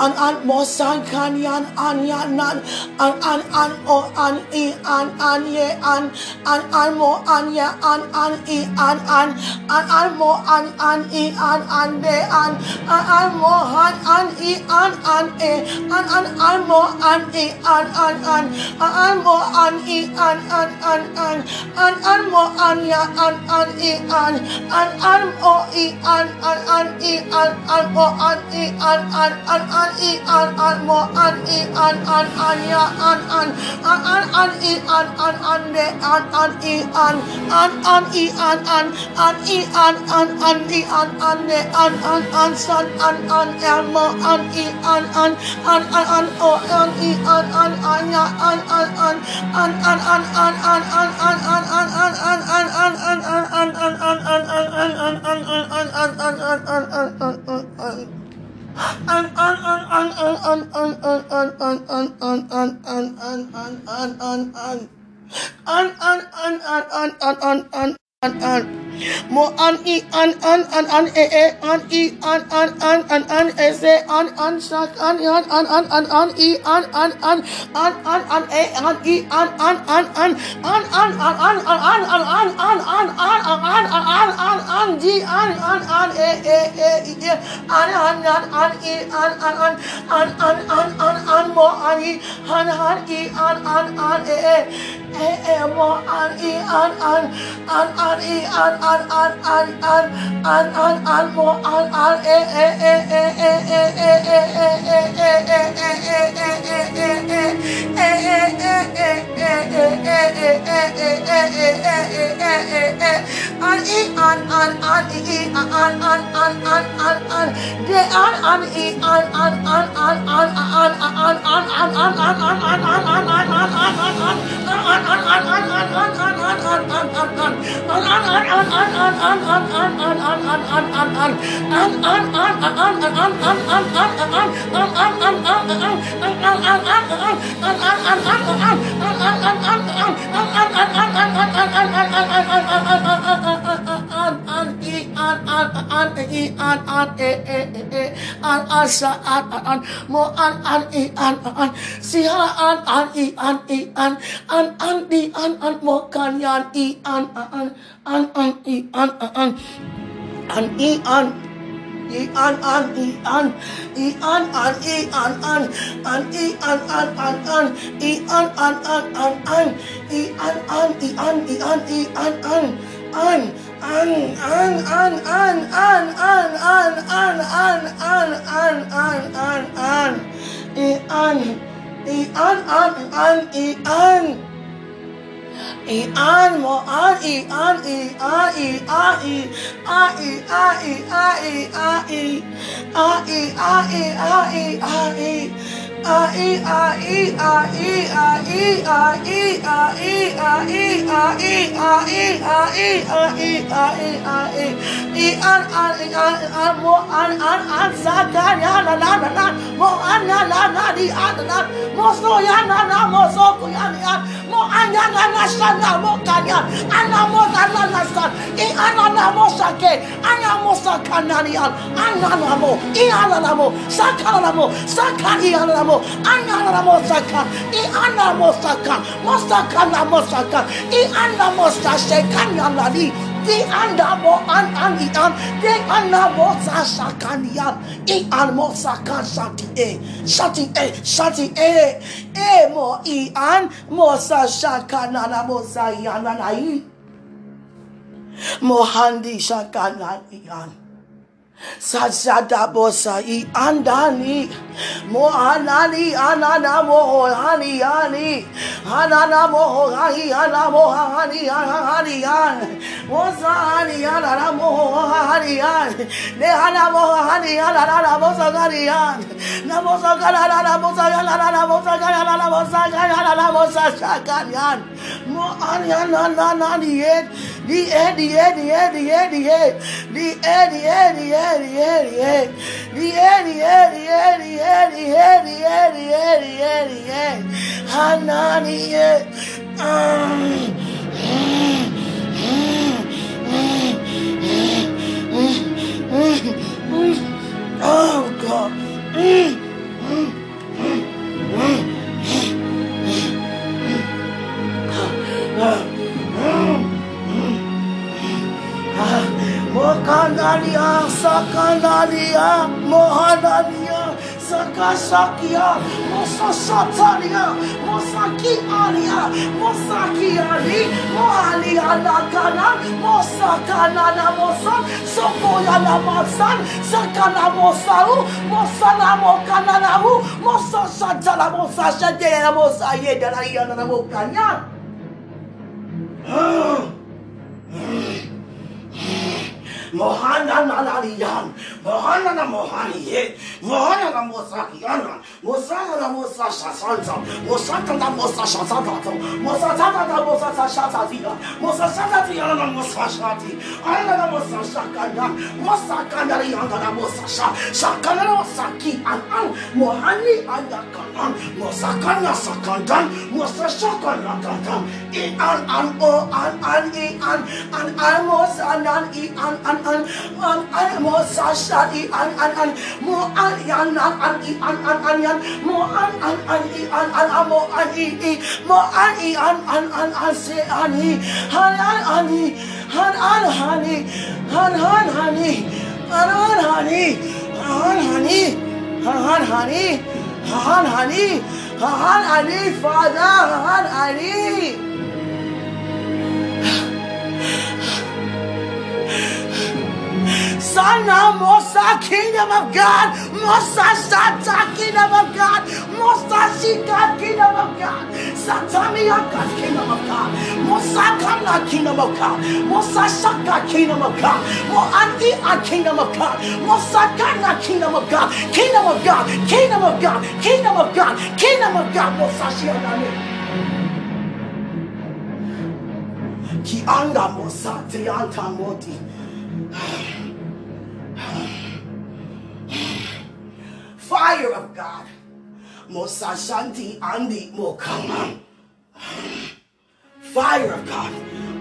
an mosan kanyan an yanan an o an e an ye an mo an ya an e an mo an e an de an mo an e an e an mo an e an mo an e an mo an ya an e an o e an e an mo an e an e an mo an e an ya an e an de an e an e e an de an de an son an mo an e an o an e an ya Mo an e an e an s an sak an e an e an e an d an e an e an mo an e han e an e mo an e an e an more an The andamo and the an, the andamo sakanian, the anmo sakan shati e, e mo I an mo sakana na mo sayana na I, mo handi sakana ian. Sajada bosa I andani mo anani anana mo hani yani anana mo hani anana mo hani hani yani bosa hani anana mo hani yani ne anana mo hani anana bosa hani yani na bosa anana bosa anana bosa anana bosa anana bosa shakan yani mo anana anani Mohalia, Mohanania, Sakashakia, Mosashataria, Mosaki Alia, Mosaki Ali, Mohalia Nakana, Mosakana Mosan, Sokoyana Masan, Sakana Mosau, Mosana Mokananahu, Mosashatana Mosashate, Mosayana Mokanya. Mohana Nalarian, Mohana Mohani, Mohana Mosakiana, Mosana Mosasha Santa, Mosakana Mosasha Santa, Mosatana Mosasha Tita, Mosasana Tiana Mosashati, Anna Mosashakana, Mosakana Yana Mosasha, Shakana Mosaki and Mohani and Kanan, Mosakana Sakantan, Mosashakana Katan, E and O and E and Almos and E and an more Sasha, an more Alian, an more an more Ani, more Ani, an say Ani, Han Ani, Han Honey, Han Honey, Han Honey, Han Honey, Han Honey, Han Honey, Han Honey, Father, Han Honey. Son of Mosa, kingdom of God, Mosa Sata, kingdom of God, Mosa Shika, kingdom of God, Satamiaka, kingdom of God, Mosa Kana, kingdom of God, Mosa Shaka, kingdom of God, Moanti, kingdom of God, Mosa Kana, kingdom of God, kingdom of God, kingdom of God, kingdom of God, kingdom of God, Mosa Shianami. Ki anda Mosa, Trianta Moti. Fire of God, Mosashanti Andi Mokama. Fire of God,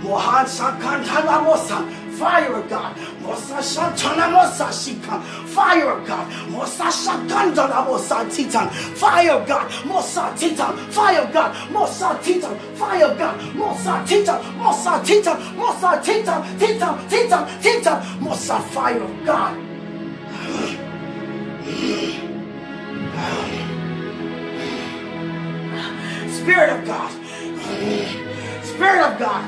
Mohan Shakantana Mosa. Fire of God, Mosashantana Mosashika. Fire of God, Mosashakantana Mosatitan. Fire of God, Mosatitan. Fire of God, Mosatitan. Fire of God, Mosatitan. Mosatitan. Mosatitan. Titan. Titan. Titan. Mosa. Fire of God. Spirit of God. Spirit of God.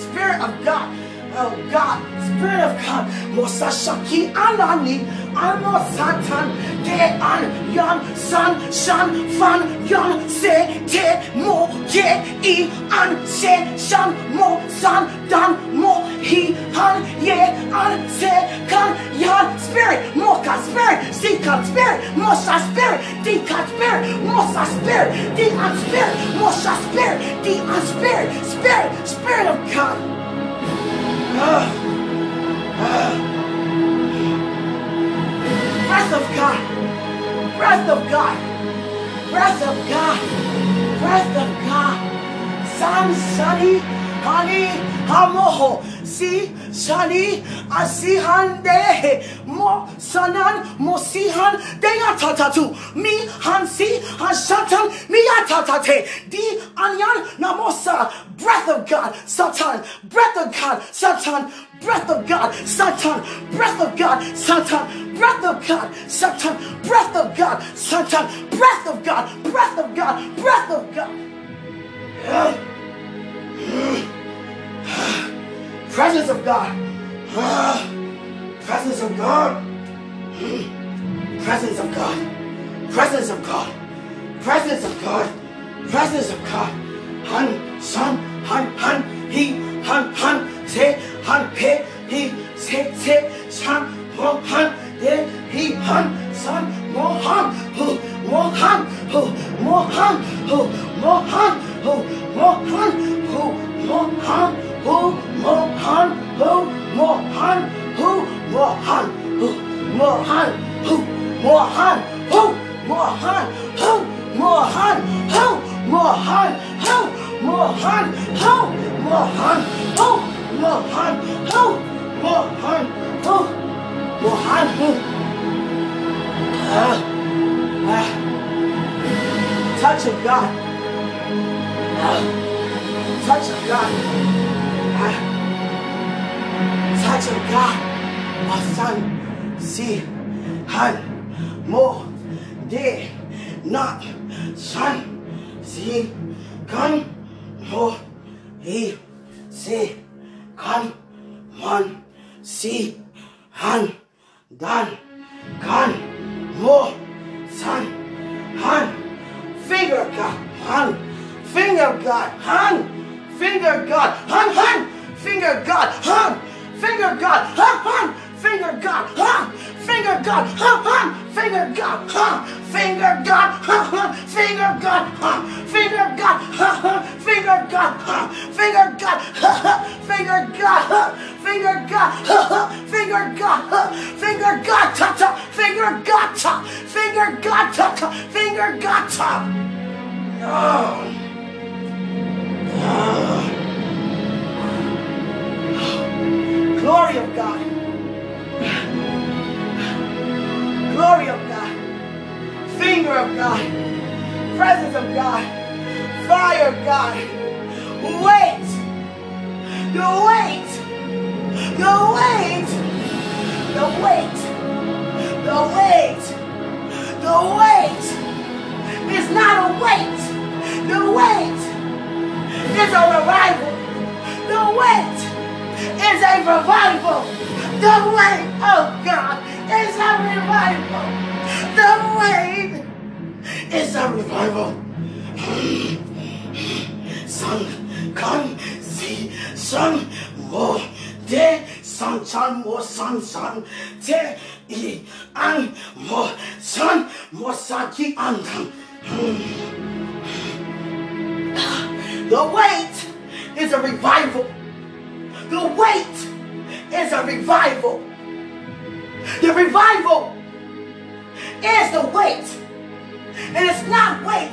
Spirit of God. Oh God, Spirit of God, Mosashaki Alani, Almo Satan, Te An Yan San Shan Fan Yan Se Te Mo Ye I An Se Shan Mo San Dan Mo He Han Ye An Se Kan Yan Spirit Moka Spirit Sika Spirit Mosha Spirit Dika Spirit Mosha Spirit Dika Spirit Mosha Spirit Dika Spirit Spirit Spirit of God. Breath of God, breath of God, breath of God, breath of God. Sam Shani, Hani, Hamoho, Si, Shani, Asihande, Mo, Sanan, Mosihan, Deyatatatu, Mi, Hansi, Hashatan, Miatatate, Di, Anyan, Namosa, breath of God, Satan, breath of God, Satan, breath of God, Satan, breath of God, Satan, breath of God, Satan, breath of God, Satan, breath of God, breath of God, breath of God. Presence of God, presence of God, presence of God, presence of God, presence of God, presence of God. Han, son, han, han, he, han, han, se, han, he, se, se, shan, ho, han, de, he, han, son, mo, han, ho, mo, han, ho, mo, han, ho, mo, han, ho, mo, han, ho, mo, han, ho, mo, han, ho, mo, han, ho, mo, han, ho, mo, han, ho, mo, han, ho, mo, han, ho, mo, han, ho. Mohan, ho, Mohan, ho, Mohan, ho, Mohan, ho, Mohan, ho, Mohan, ho. Touch of God. Touch of God. Touch of God. My son, si, han, mo, de, nak, san, si, kan, mo, he, se, kan, man, si, han, dan, kan, mo, san, han, finger cut, han, finger cut, han, finger cut, han, finger cut, han, finger cut, han, finger cut, han, finger cut, han, finger cut, han, finger cut, han, finger cut, han, finger cut, han, finger cut, han, finger cut, han, finger cut, han, finger cut, han, finger cut, han, finger cut, ta, finger cut, ta, finger cut, ta, finger cut, ta. Glory of God. Glory of God. Finger of God. Presence of God. Fire of God. Wait. You wait. You wait. You wait. You wait. You wait. It's not a wait. You wait. It's a revival. You wait. It's a revival. The way of God is a revival. The way is a revival. Son, come, see, son, more, de, son, son, more, son, son, te, e, and more, son, ki, and the wait is a revival. The wait is a revival. The revival is the wait. And it's not wait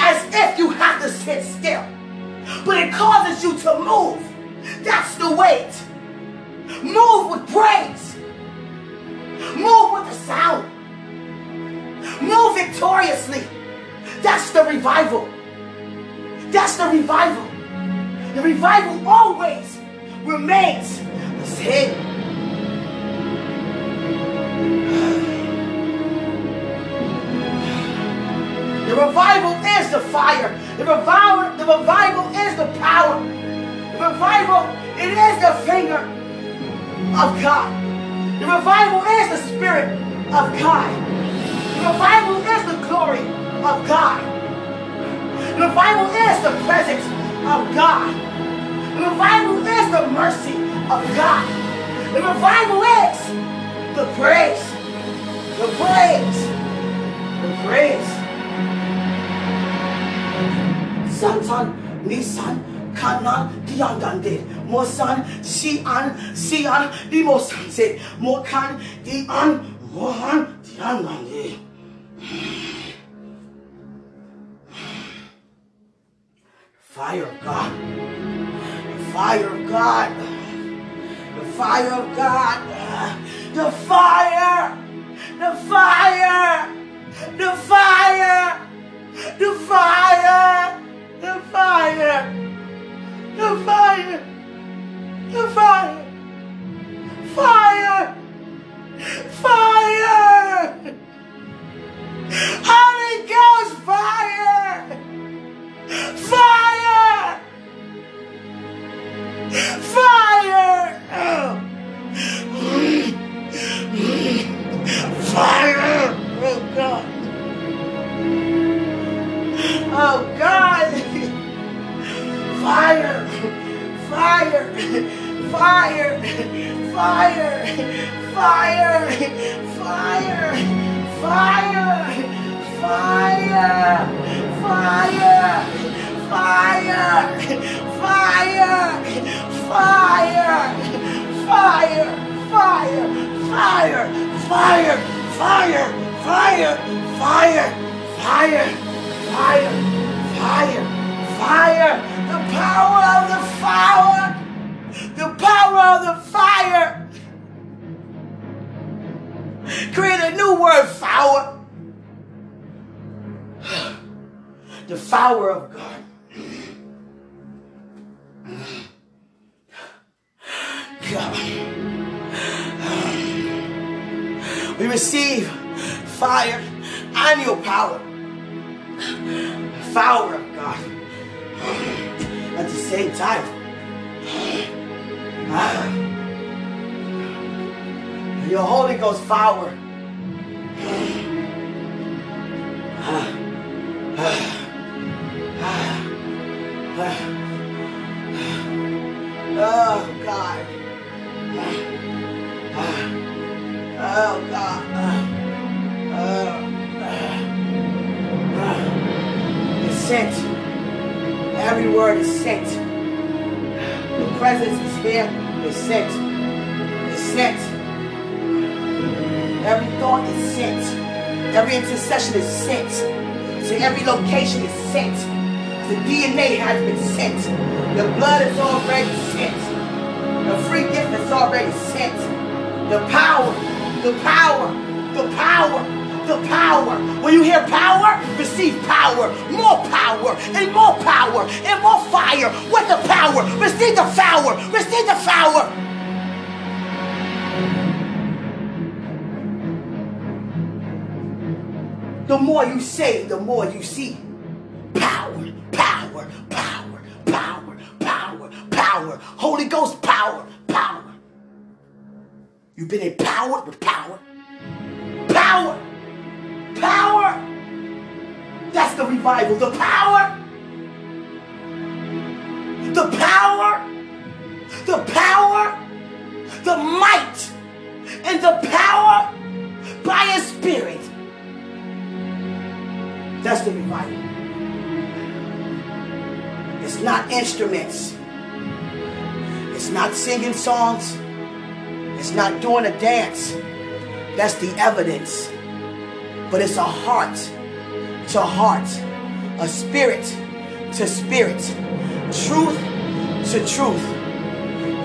as if you have to sit still, but it causes you to move. That's the wait. Move with praise. Move with the sound. Move victoriously. That's the revival. That's the revival. The revival always remains the same. The revival is the fire. The revival is the power. The revival, it is the finger of God. The revival is the Spirit of God. The revival is the glory of God. The revival is the presence of God. The revival is the mercy of God. The revival is the praise. The praise. The praise. Santan, Nisan, Kanan, Diandande, Mosan, Sian, Dimosan said, Mokan, Dian, Mohan, Diandande. Fire of God. Fire of God, the fire of God, the fire, the fire, the fire, the fire, the fire, the fire, the fire, fire, fire, Holy Ghost fire, fire. Fire! Fire! Oh God! Oh God! Fire! Fire! Fire! Fire! Fire! Fire! Fire! Fire! Fire! Fire! Fire! Fire! Fire! Fire! Fire! Fire! Fire! Fire! Fire! Fire! Fire! Fire! Fire! The power of the fire! The power of the fire! Create a new word, power! The power of God. God. receive fire and your power. Power of God. At the same time, your Holy Ghost power. Oh God. Oh God. It's sent. Every word is sent. The presence is here. It's sent. It's sent. Every thought is sent. Every intercession is sent. To every location is sent. The DNA has been sent. The blood is already sent. The free gift is already sent. The power. The power, the power, the power. When you hear power, receive power, and more power, and more fire. With the power, receive the power, receive the power. The more you say, the more you see. Power, power, power, power, power, power. Holy Ghost power, power. You've been empowered with power. Power! Power! That's the revival. The power! The power! The power! The might! And the power by His Spirit. That's the revival. It's not instruments. It's not singing songs. It's not doing a dance. That's the evidence. But it's a heart to heart, a spirit to spirit, truth to truth.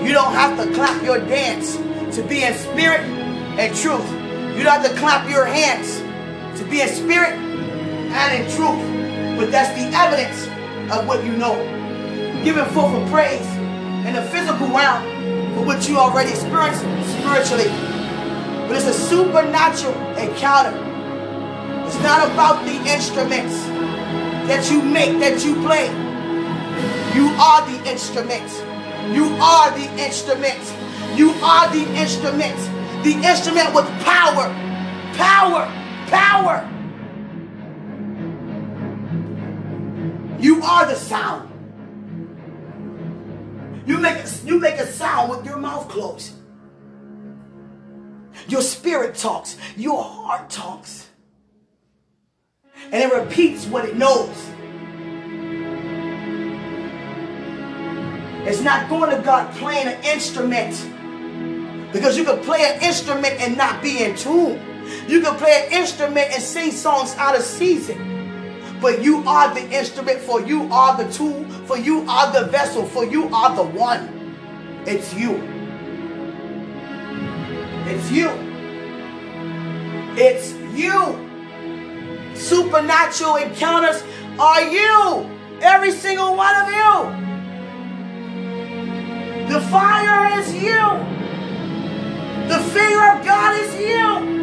You don't have to clap your dance to be in spirit and truth. You don't have to clap your hands to be in spirit and in truth. But that's the evidence of what you know. Giving forth a praise in the physical realm for what you already experienced spiritually. But it's a supernatural encounter. It's not about the instruments that you make, that you play. You are the instrument. You are the instrument. You are the instrument. The instrument with power. Power. Power. You are the sound. You make a sound with your mouth closed. Your spirit talks. Your heart talks. And it repeats what it knows. It's not going to God playing an instrument. Because you can play an instrument and not be in tune. You can play an instrument and sing songs out of season. But you are the instrument, for you are the tool, for you are the vessel, for you are the one. It's you. It's you. It's you. Supernatural encounters are you. Every single one of you. The fire is you. The fear of God is you.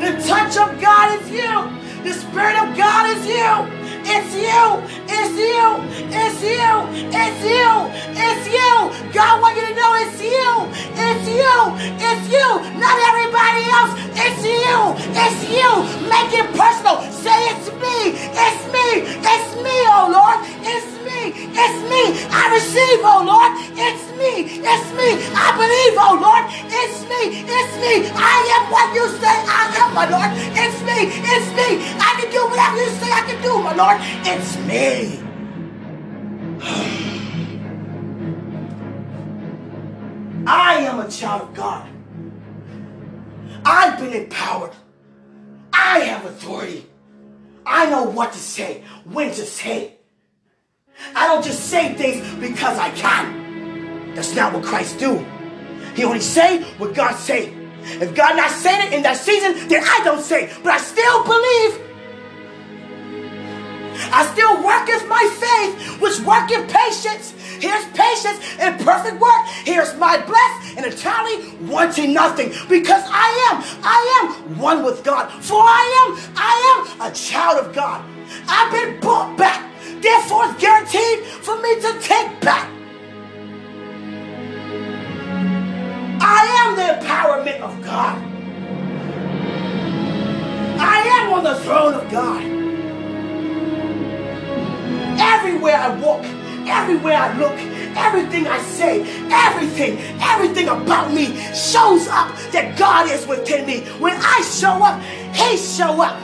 The touch of God is you. The Spirit of God is you. It's you. It's you. It's you. It's you. It's you. God wants you to know it's you. It's you. It's you. Not everybody else. It's you. It's you. Make it personal. Say it's me. It's me. It's me, oh Lord. It's me. It's me. I receive, oh Lord. It's me. It's me. I believe, oh Lord. It's me. It's me. I am what you say I am, my Lord. It's me. It's me. I can do whatever you say I can do, my Lord. It's me. I am a child of God. I've been empowered. I have authority. I know what to say, when to say. I don't just say things because I can. That's not what Christ do. He only say what God say. If God not saying it in that season, then I don't say it. But I still believe. I still worketh my faith, which worketh patience. Here's patience and perfect work. Here's my blessed and entirely wanting nothing, because I am one with God. For I am a child of God. I've been bought back. Therefore, it's guaranteed for me to take back. I am the empowerment of God. I am on the throne of God. Everywhere I walk, everywhere I look, everything I say, everything about me shows up that God is within me. When I show up, He shows up.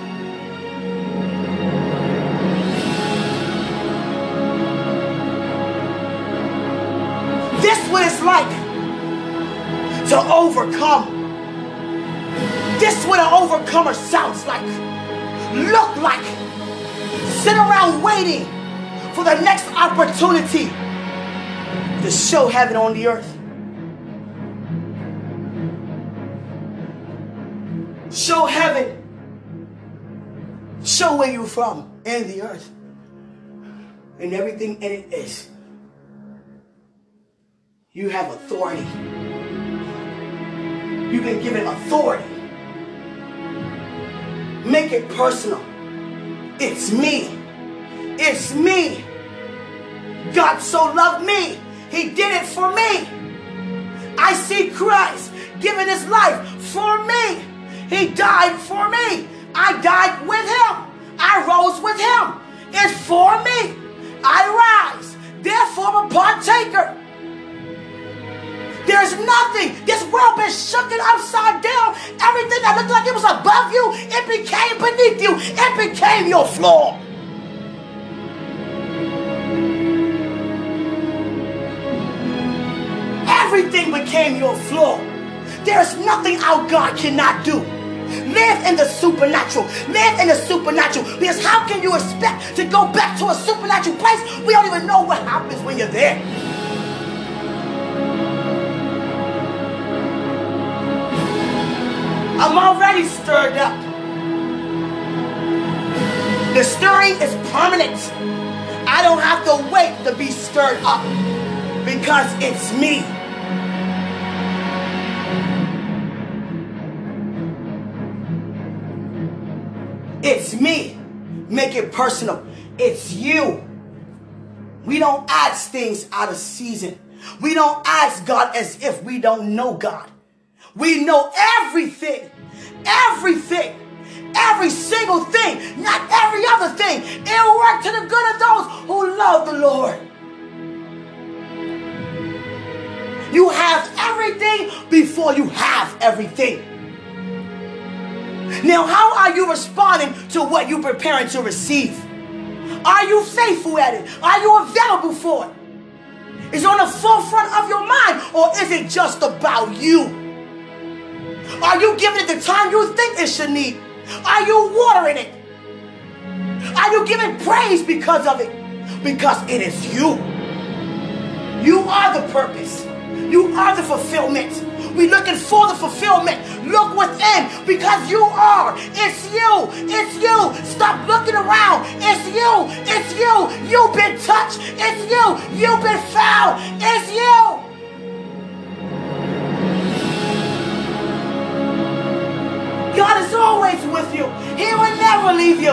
This is what it's like to overcome. This is what an overcomer sounds like, look like. Sit around waiting for the next opportunity to show heaven on the earth. Show heaven. Show where you're from and the earth and everything in it is. You have authority. You've been given authority. Make it personal. It's me. It's me. God so loved me. He did it for me. I see Christ giving His life for me. He died for me. I died with Him. I rose with Him. It's for me. I rise. Therefore, I'm a partaker. There's nothing. This world been shook and upside down. Everything that looked like it was above you, it became beneath you. It became your floor. Everything became your floor. There's nothing our God cannot do. Live in the supernatural. Live in the supernatural. Because how can you expect to go back to a supernatural place? We don't even know what happens when you're there. I'm already stirred up. The stirring is permanent. I don't have to wait to be stirred up because it's me. It's me. Make it personal. It's you. We don't ask things out of season. We don't ask God as if we don't know God. We know everything, every single thing, not every other thing. It will work to the good of those who love the Lord. You have everything before you have everything. Now, how are you responding to what you're preparing to receive? Are you faithful at it? Are you available for it? Is it on the forefront of your mind, or is it just about you? Are you giving it the time you think it should need? Are you watering it? Are you giving praise because of it? Because it is you. You are the purpose. You are the fulfillment. We're looking for the fulfillment. Look within, because you are. It's you. It's you. Stop looking around. It's you. It's you. You've been touched. It's you. You've been found. It's you. God is always with you. He will never leave you.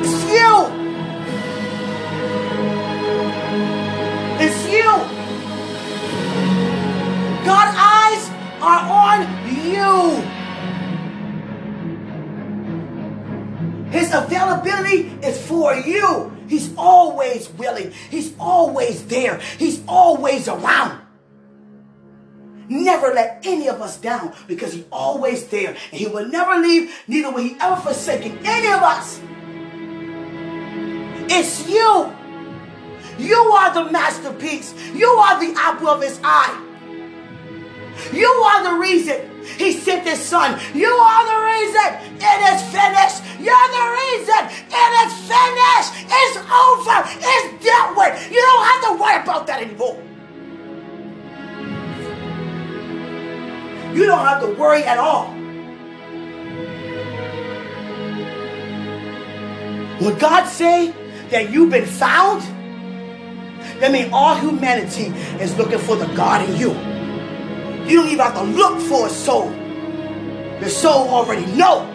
It's you. It's you. God's eyes are on you. His availability is for you. He's always willing. He's always there. He's always around. Never let any of us down, because He's always there, and He will never leave, neither will He ever forsake any of us. It's you. You are the masterpiece. You are the apple of His eye. You are the reason He sent His Son. You are the reason. It is finished. You're the reason. It is finished. It's over. It's dealt with. You don't have to worry about that anymore. You don't have to worry at all. When God say that you've been found, That means all humanity is looking for the God in you. You don't even have to look for a soul. The soul already knows.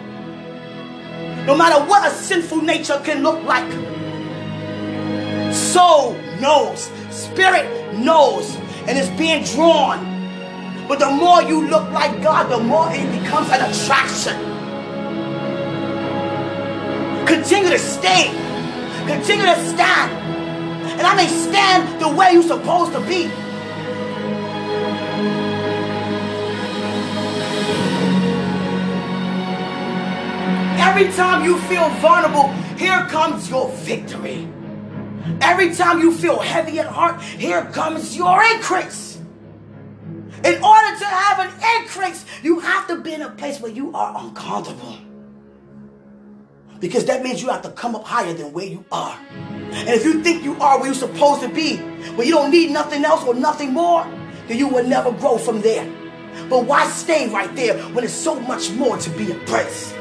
No matter what a sinful nature can look like, soul knows, spirit knows, and it's being drawn. But the more you look like God, the more it becomes an attraction. Continue to stay. Continue to stand. And I may stand the way you're supposed to be. Every time you feel vulnerable, here comes your victory. Every time you feel heavy at heart, here comes your increase. In order to have an increase, you have to be in a place where you are uncomfortable. Because that means you have to come up higher than where you are. And if you think you are where you're supposed to be, where you don't need nothing else or nothing more, then you will never grow from there. But why stay right there when there's so much more to be embraced?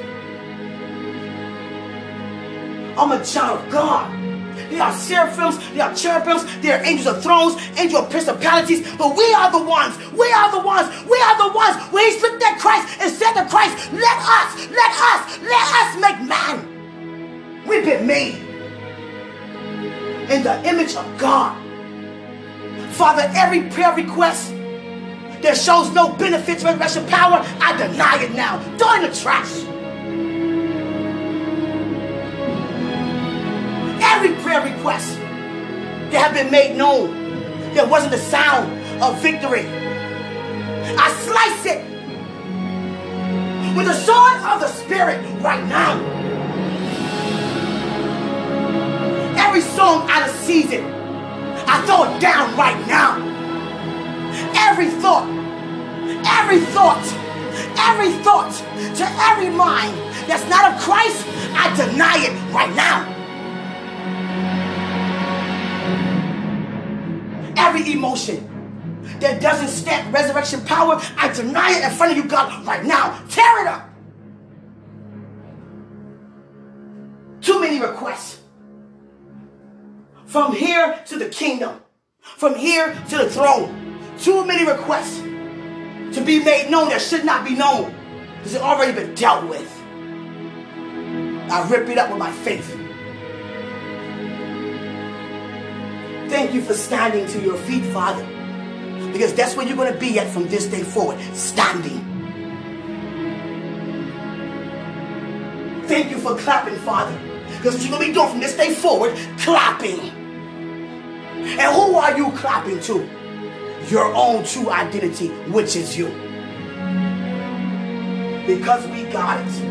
I'm a child of God. There are seraphims, there are cherubims, there are angels of thrones, angels of principalities, but we are the ones, we are the ones, we are the ones where he slipped at Christ and said to Christ, let us make man. We've been made in the image of God. Father, every prayer request that shows no benefit to resurrection power, I deny it now. Throw in the trash. Every prayer request that have been made known, there wasn't the sound of victory. I slice it with the sword of the Spirit right now. Every song out of season, I throw it down right now. Every thought to every mind that's not of Christ, I deny it right now. Every emotion that doesn't stamp resurrection power, I deny it in front of you, God, right now. Tear it up. Too many requests. From here to the kingdom. From here to the throne. Too many requests to be made known that should not be known, because it's already been dealt with. I rip it up with my faith. Thank you for standing to your feet, Father, because that's where you're going to be at from this day forward, standing. Thank you for clapping, Father, because what you're going to be doing from this day forward, clapping. And who are you clapping to? Your own true identity, which is you. Because we got it.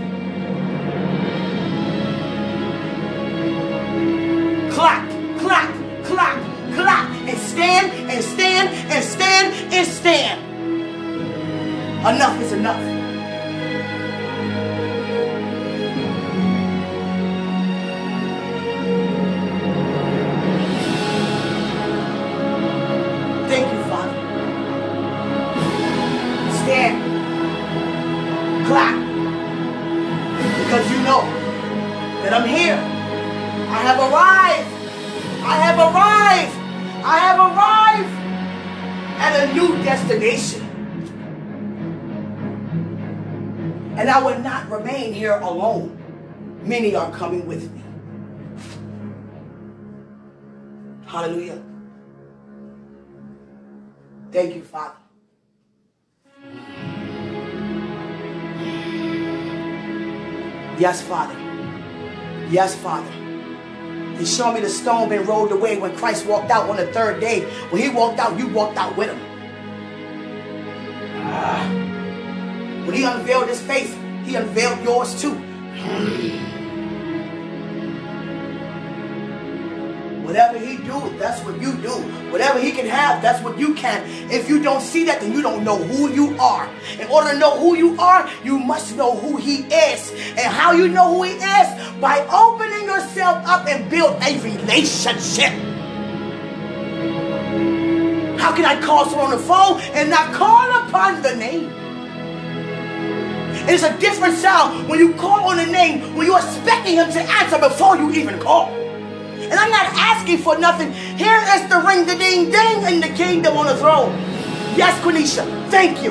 Clap, clap, clap, clap, and stand, and stand, and stand, and stand. Enough is enough. Thank you, Father. Stand, clap, because you know that I'm here. I have arrived. I have arrived! I have arrived at a new destination. And I will not remain here alone. Many are coming with me. Hallelujah. Thank you, Father. Yes, Father. Yes, Father. He showed me the stone being rolled away when Christ walked out on the third day. When he walked out, you walked out with him. When he unveiled his face, he unveiled yours too. Whatever he do, that's what you do. Whatever he can have, that's what you can. If you don't see that, then you don't know who you are. In order to know who you are, you must know who he is. And how you know who he is? By opening yourself up and build a relationship. How can I call someone on the phone and not call upon the name? It's a different sound when you call on the name, when you're expecting him to answer before you even call. And I'm not asking for nothing. Here is the ring, the ding ding, and the kingdom on the throne. Yes, Quenisha, thank you.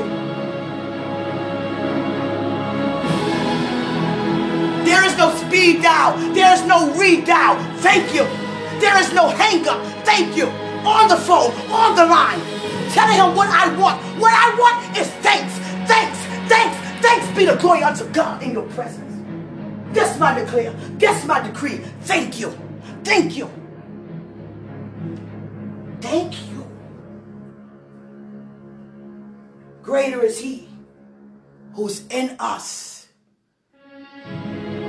There is no speed dial. There is no redial. Thank you. There is no hang up. Thank you. On the phone, on the line, telling him what I want. What I want is thanks, thanks, thanks, thanks be the glory unto God in your presence. That's my declare. That's my decree. Thank you. Thank you. Thank you. Greater is He who's in us.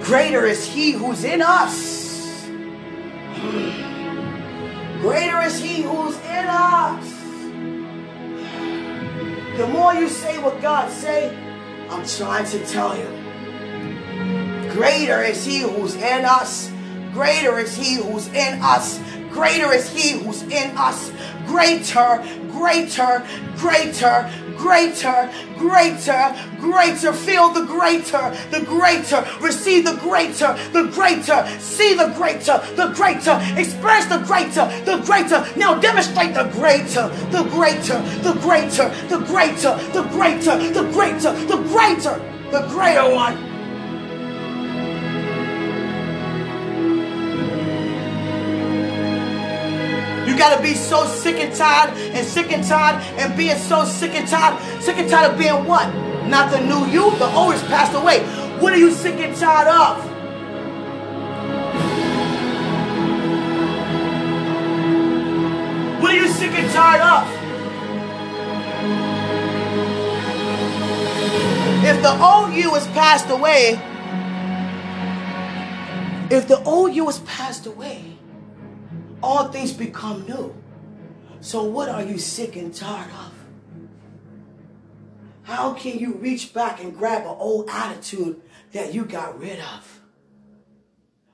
Greater is He who's in us. Greater is He who's in us. The more you say what God say, I'm trying to tell you. Greater is He who's in us. Greater is He who's in us. Greater is He who's in us. Greater, greater, greater, greater, greater, greater. Feel the greater, the greater. Receive the greater, the greater. See the greater, the greater. Express the greater, the greater. Now demonstrate the greater, the greater, the greater, the greater, the greater, the greater, the greater, the greater one. You gotta be so sick and tired and being so sick and tired of being what? Not the new you, the old is passed away. What are you sick and tired of? What are you sick and tired of? If the old you is passed away, all things become new. So what are you sick and tired of? How can you reach back and grab an old attitude that you got rid of?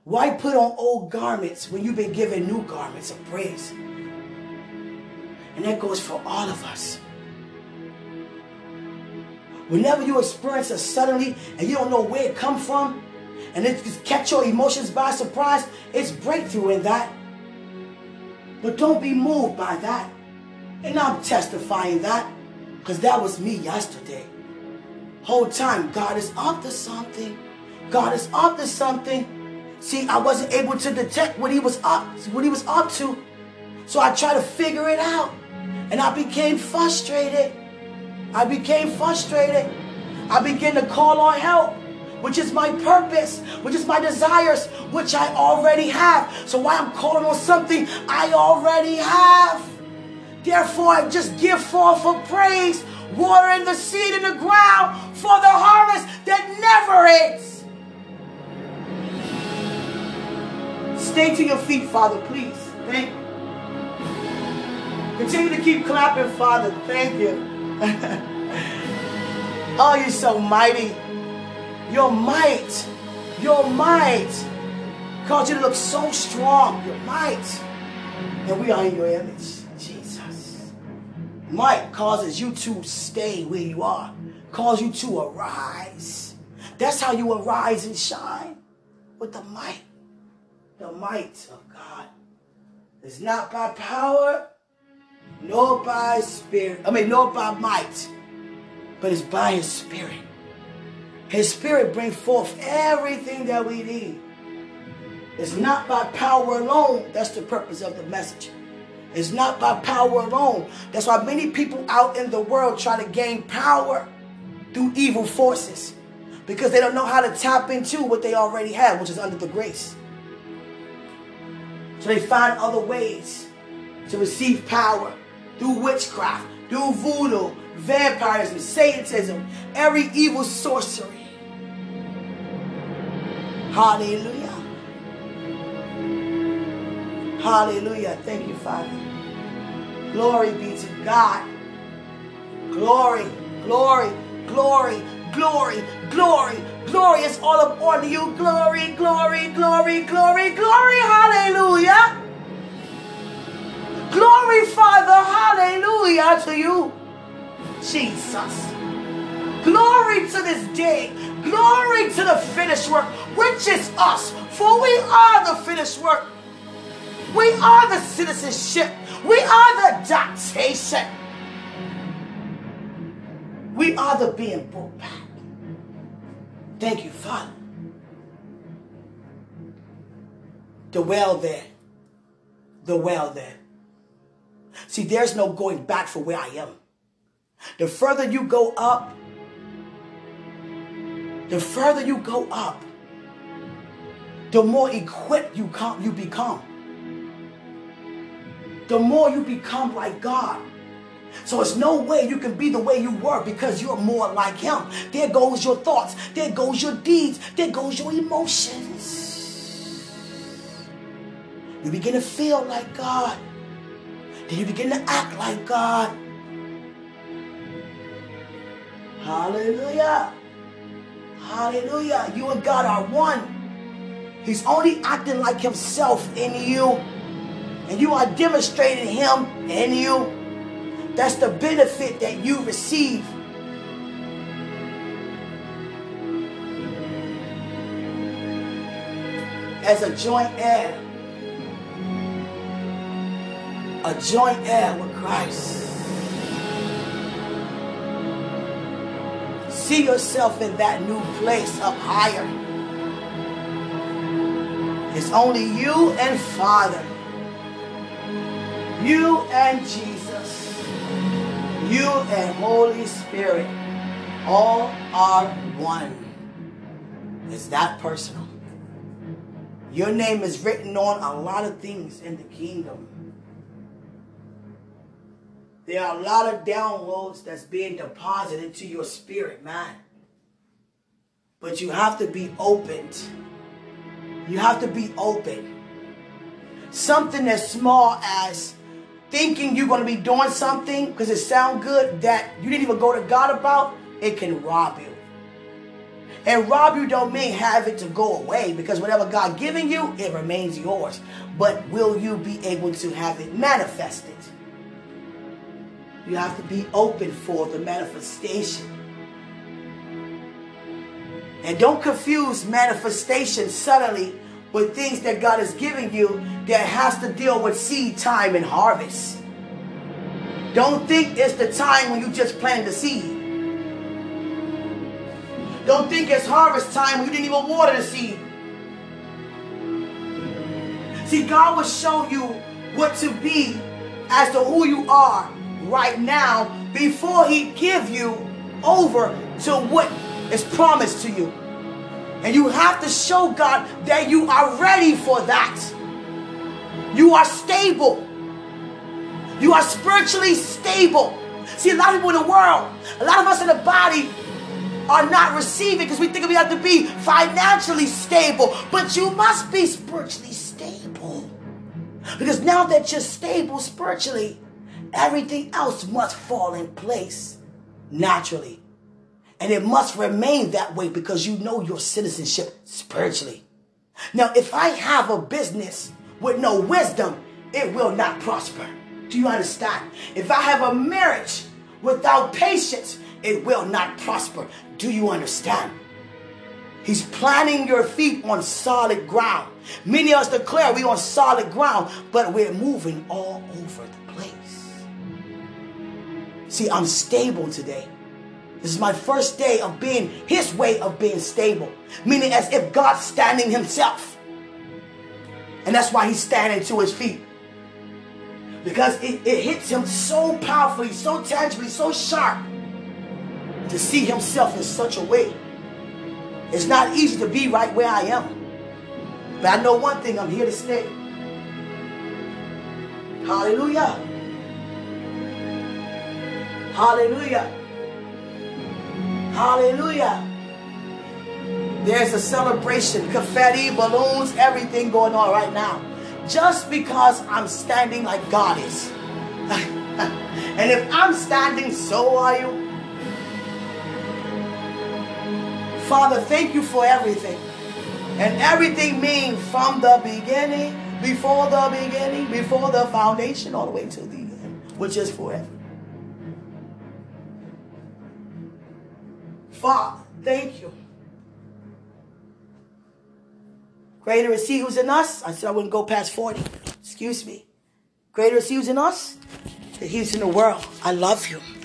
Why put on old garments when you've been given new garments of praise? And that goes for all of us. Whenever you experience a suddenly and you don't know where it come from, and it just catch your emotions by surprise, it's breakthrough in that. But don't be moved by that. And I'm testifying that because that was me yesterday. Whole time, God is up to something. God is up to something. See, I wasn't able to detect what he was up to. So I tried to figure it out. And I became frustrated. I began to call on help, which is my purpose, which is my desires, which I already have. So why I'm calling on something I already have? Therefore, I just give forth for praise, watering the seed in the ground for the harvest that never ends. Stay to your feet, Father, please. Thank you. Continue to keep clapping, Father. Thank you. Oh, you're so mighty. Your might caused you to look so strong. Your might. And we are in your image, Jesus. Might causes you to stay where you are. Cause you to arise. That's how you arise and shine. With the might. The might of God. It's not by power, nor by spirit. Nor by might. But it's by His Spirit. His Spirit brings forth everything that we need. It's not by power alone. That's the purpose of the message. It's not by power alone. That's why many people out in the world try to gain power through evil forces. Because they don't know how to tap into what they already have, which is under the grace. So they find other ways to receive power through witchcraft, through voodoo, vampirism, Satanism, every evil sorcery. Hallelujah. Hallelujah. Thank you, Father. Glory be to God. Glory, glory, glory, glory, glory, glory is all up on you. Glory, glory, glory, glory, glory. Hallelujah. Glory, Father. Hallelujah to you, Jesus. Glory to this day. Glory to the finished work, which is us. For we are the finished work We are the citizenship. We are the adoption. We are the being brought back. Thank you, Father. The well there. The well there. See, there's no going back for where I am. The further you go up, the further you go up, the more equipped you become. The more you become like God. So it's no way you can be the way you were because you're more like Him. There goes your thoughts. There goes your deeds. There goes your emotions. You begin to feel like God. Then you begin to act like God. Hallelujah. Hallelujah. You and God are one. He's only acting like Himself in you. And you are demonstrating Him in you. That's the benefit that you receive. As a joint heir with Christ. See yourself in that new place up higher. It's only you and Father. You and Jesus. You and Holy Spirit. All are one. It's that personal. Your name is written on a lot of things in the kingdom. There are a lot of downloads that's being deposited into your spirit, man. But you have to be opened. You have to be open. Something as small as thinking you're going to be doing something because it sounds good that you didn't even go to God about, it can rob you. And rob you don't mean have it to go away, because whatever God giving you, it remains yours. But will you be able to have it manifested? You have to be open for the manifestation. And don't confuse manifestation suddenly with things that God is giving you that has to deal with seed time and harvest. Don't think it's the time when you just planted the seed. Don't think it's harvest time when you didn't even water the seed. See, God will show you what to be as to who you are right now before He give you over to what is promised to you. And you have to show God that you are ready for that. You are stable. You are spiritually stable. See, a lot of people in the world, a lot of us in the body are not receiving because we think we have to be financially stable. But you must be spiritually stable. Because now that you're stable spiritually, everything else must fall in place naturally. And it must remain that way because you know your citizenship spiritually. Now, if I have a business with no wisdom, it will not prosper. Do you understand? If I have a marriage without patience, it will not prosper. Do you understand? He's planting your feet on solid ground. Many of us declare we're on solid ground, but we're moving all over the place. See, I'm stable today. This is my first day of being His way of being stable. Meaning as if God's standing Himself. And that's why He's standing to His feet. Because it hits Him so powerfully, so tangibly, so sharp. To see Himself in such a way. It's not easy to be right where I am. But I know one thing, I'm here to stay. Hallelujah. Hallelujah. Hallelujah. There's a celebration, confetti, balloons, everything going on right now. Just because I'm standing like God is. And if I'm standing, so are you. Father, thank you for everything. And everything means from the beginning, before the beginning, before the foundation, all the way to the end, which is forever. Father, thank you. Greater is He who's in us. I said I wouldn't go past 40. Excuse me. Greater is He who's in us than He who's in the world. I love you.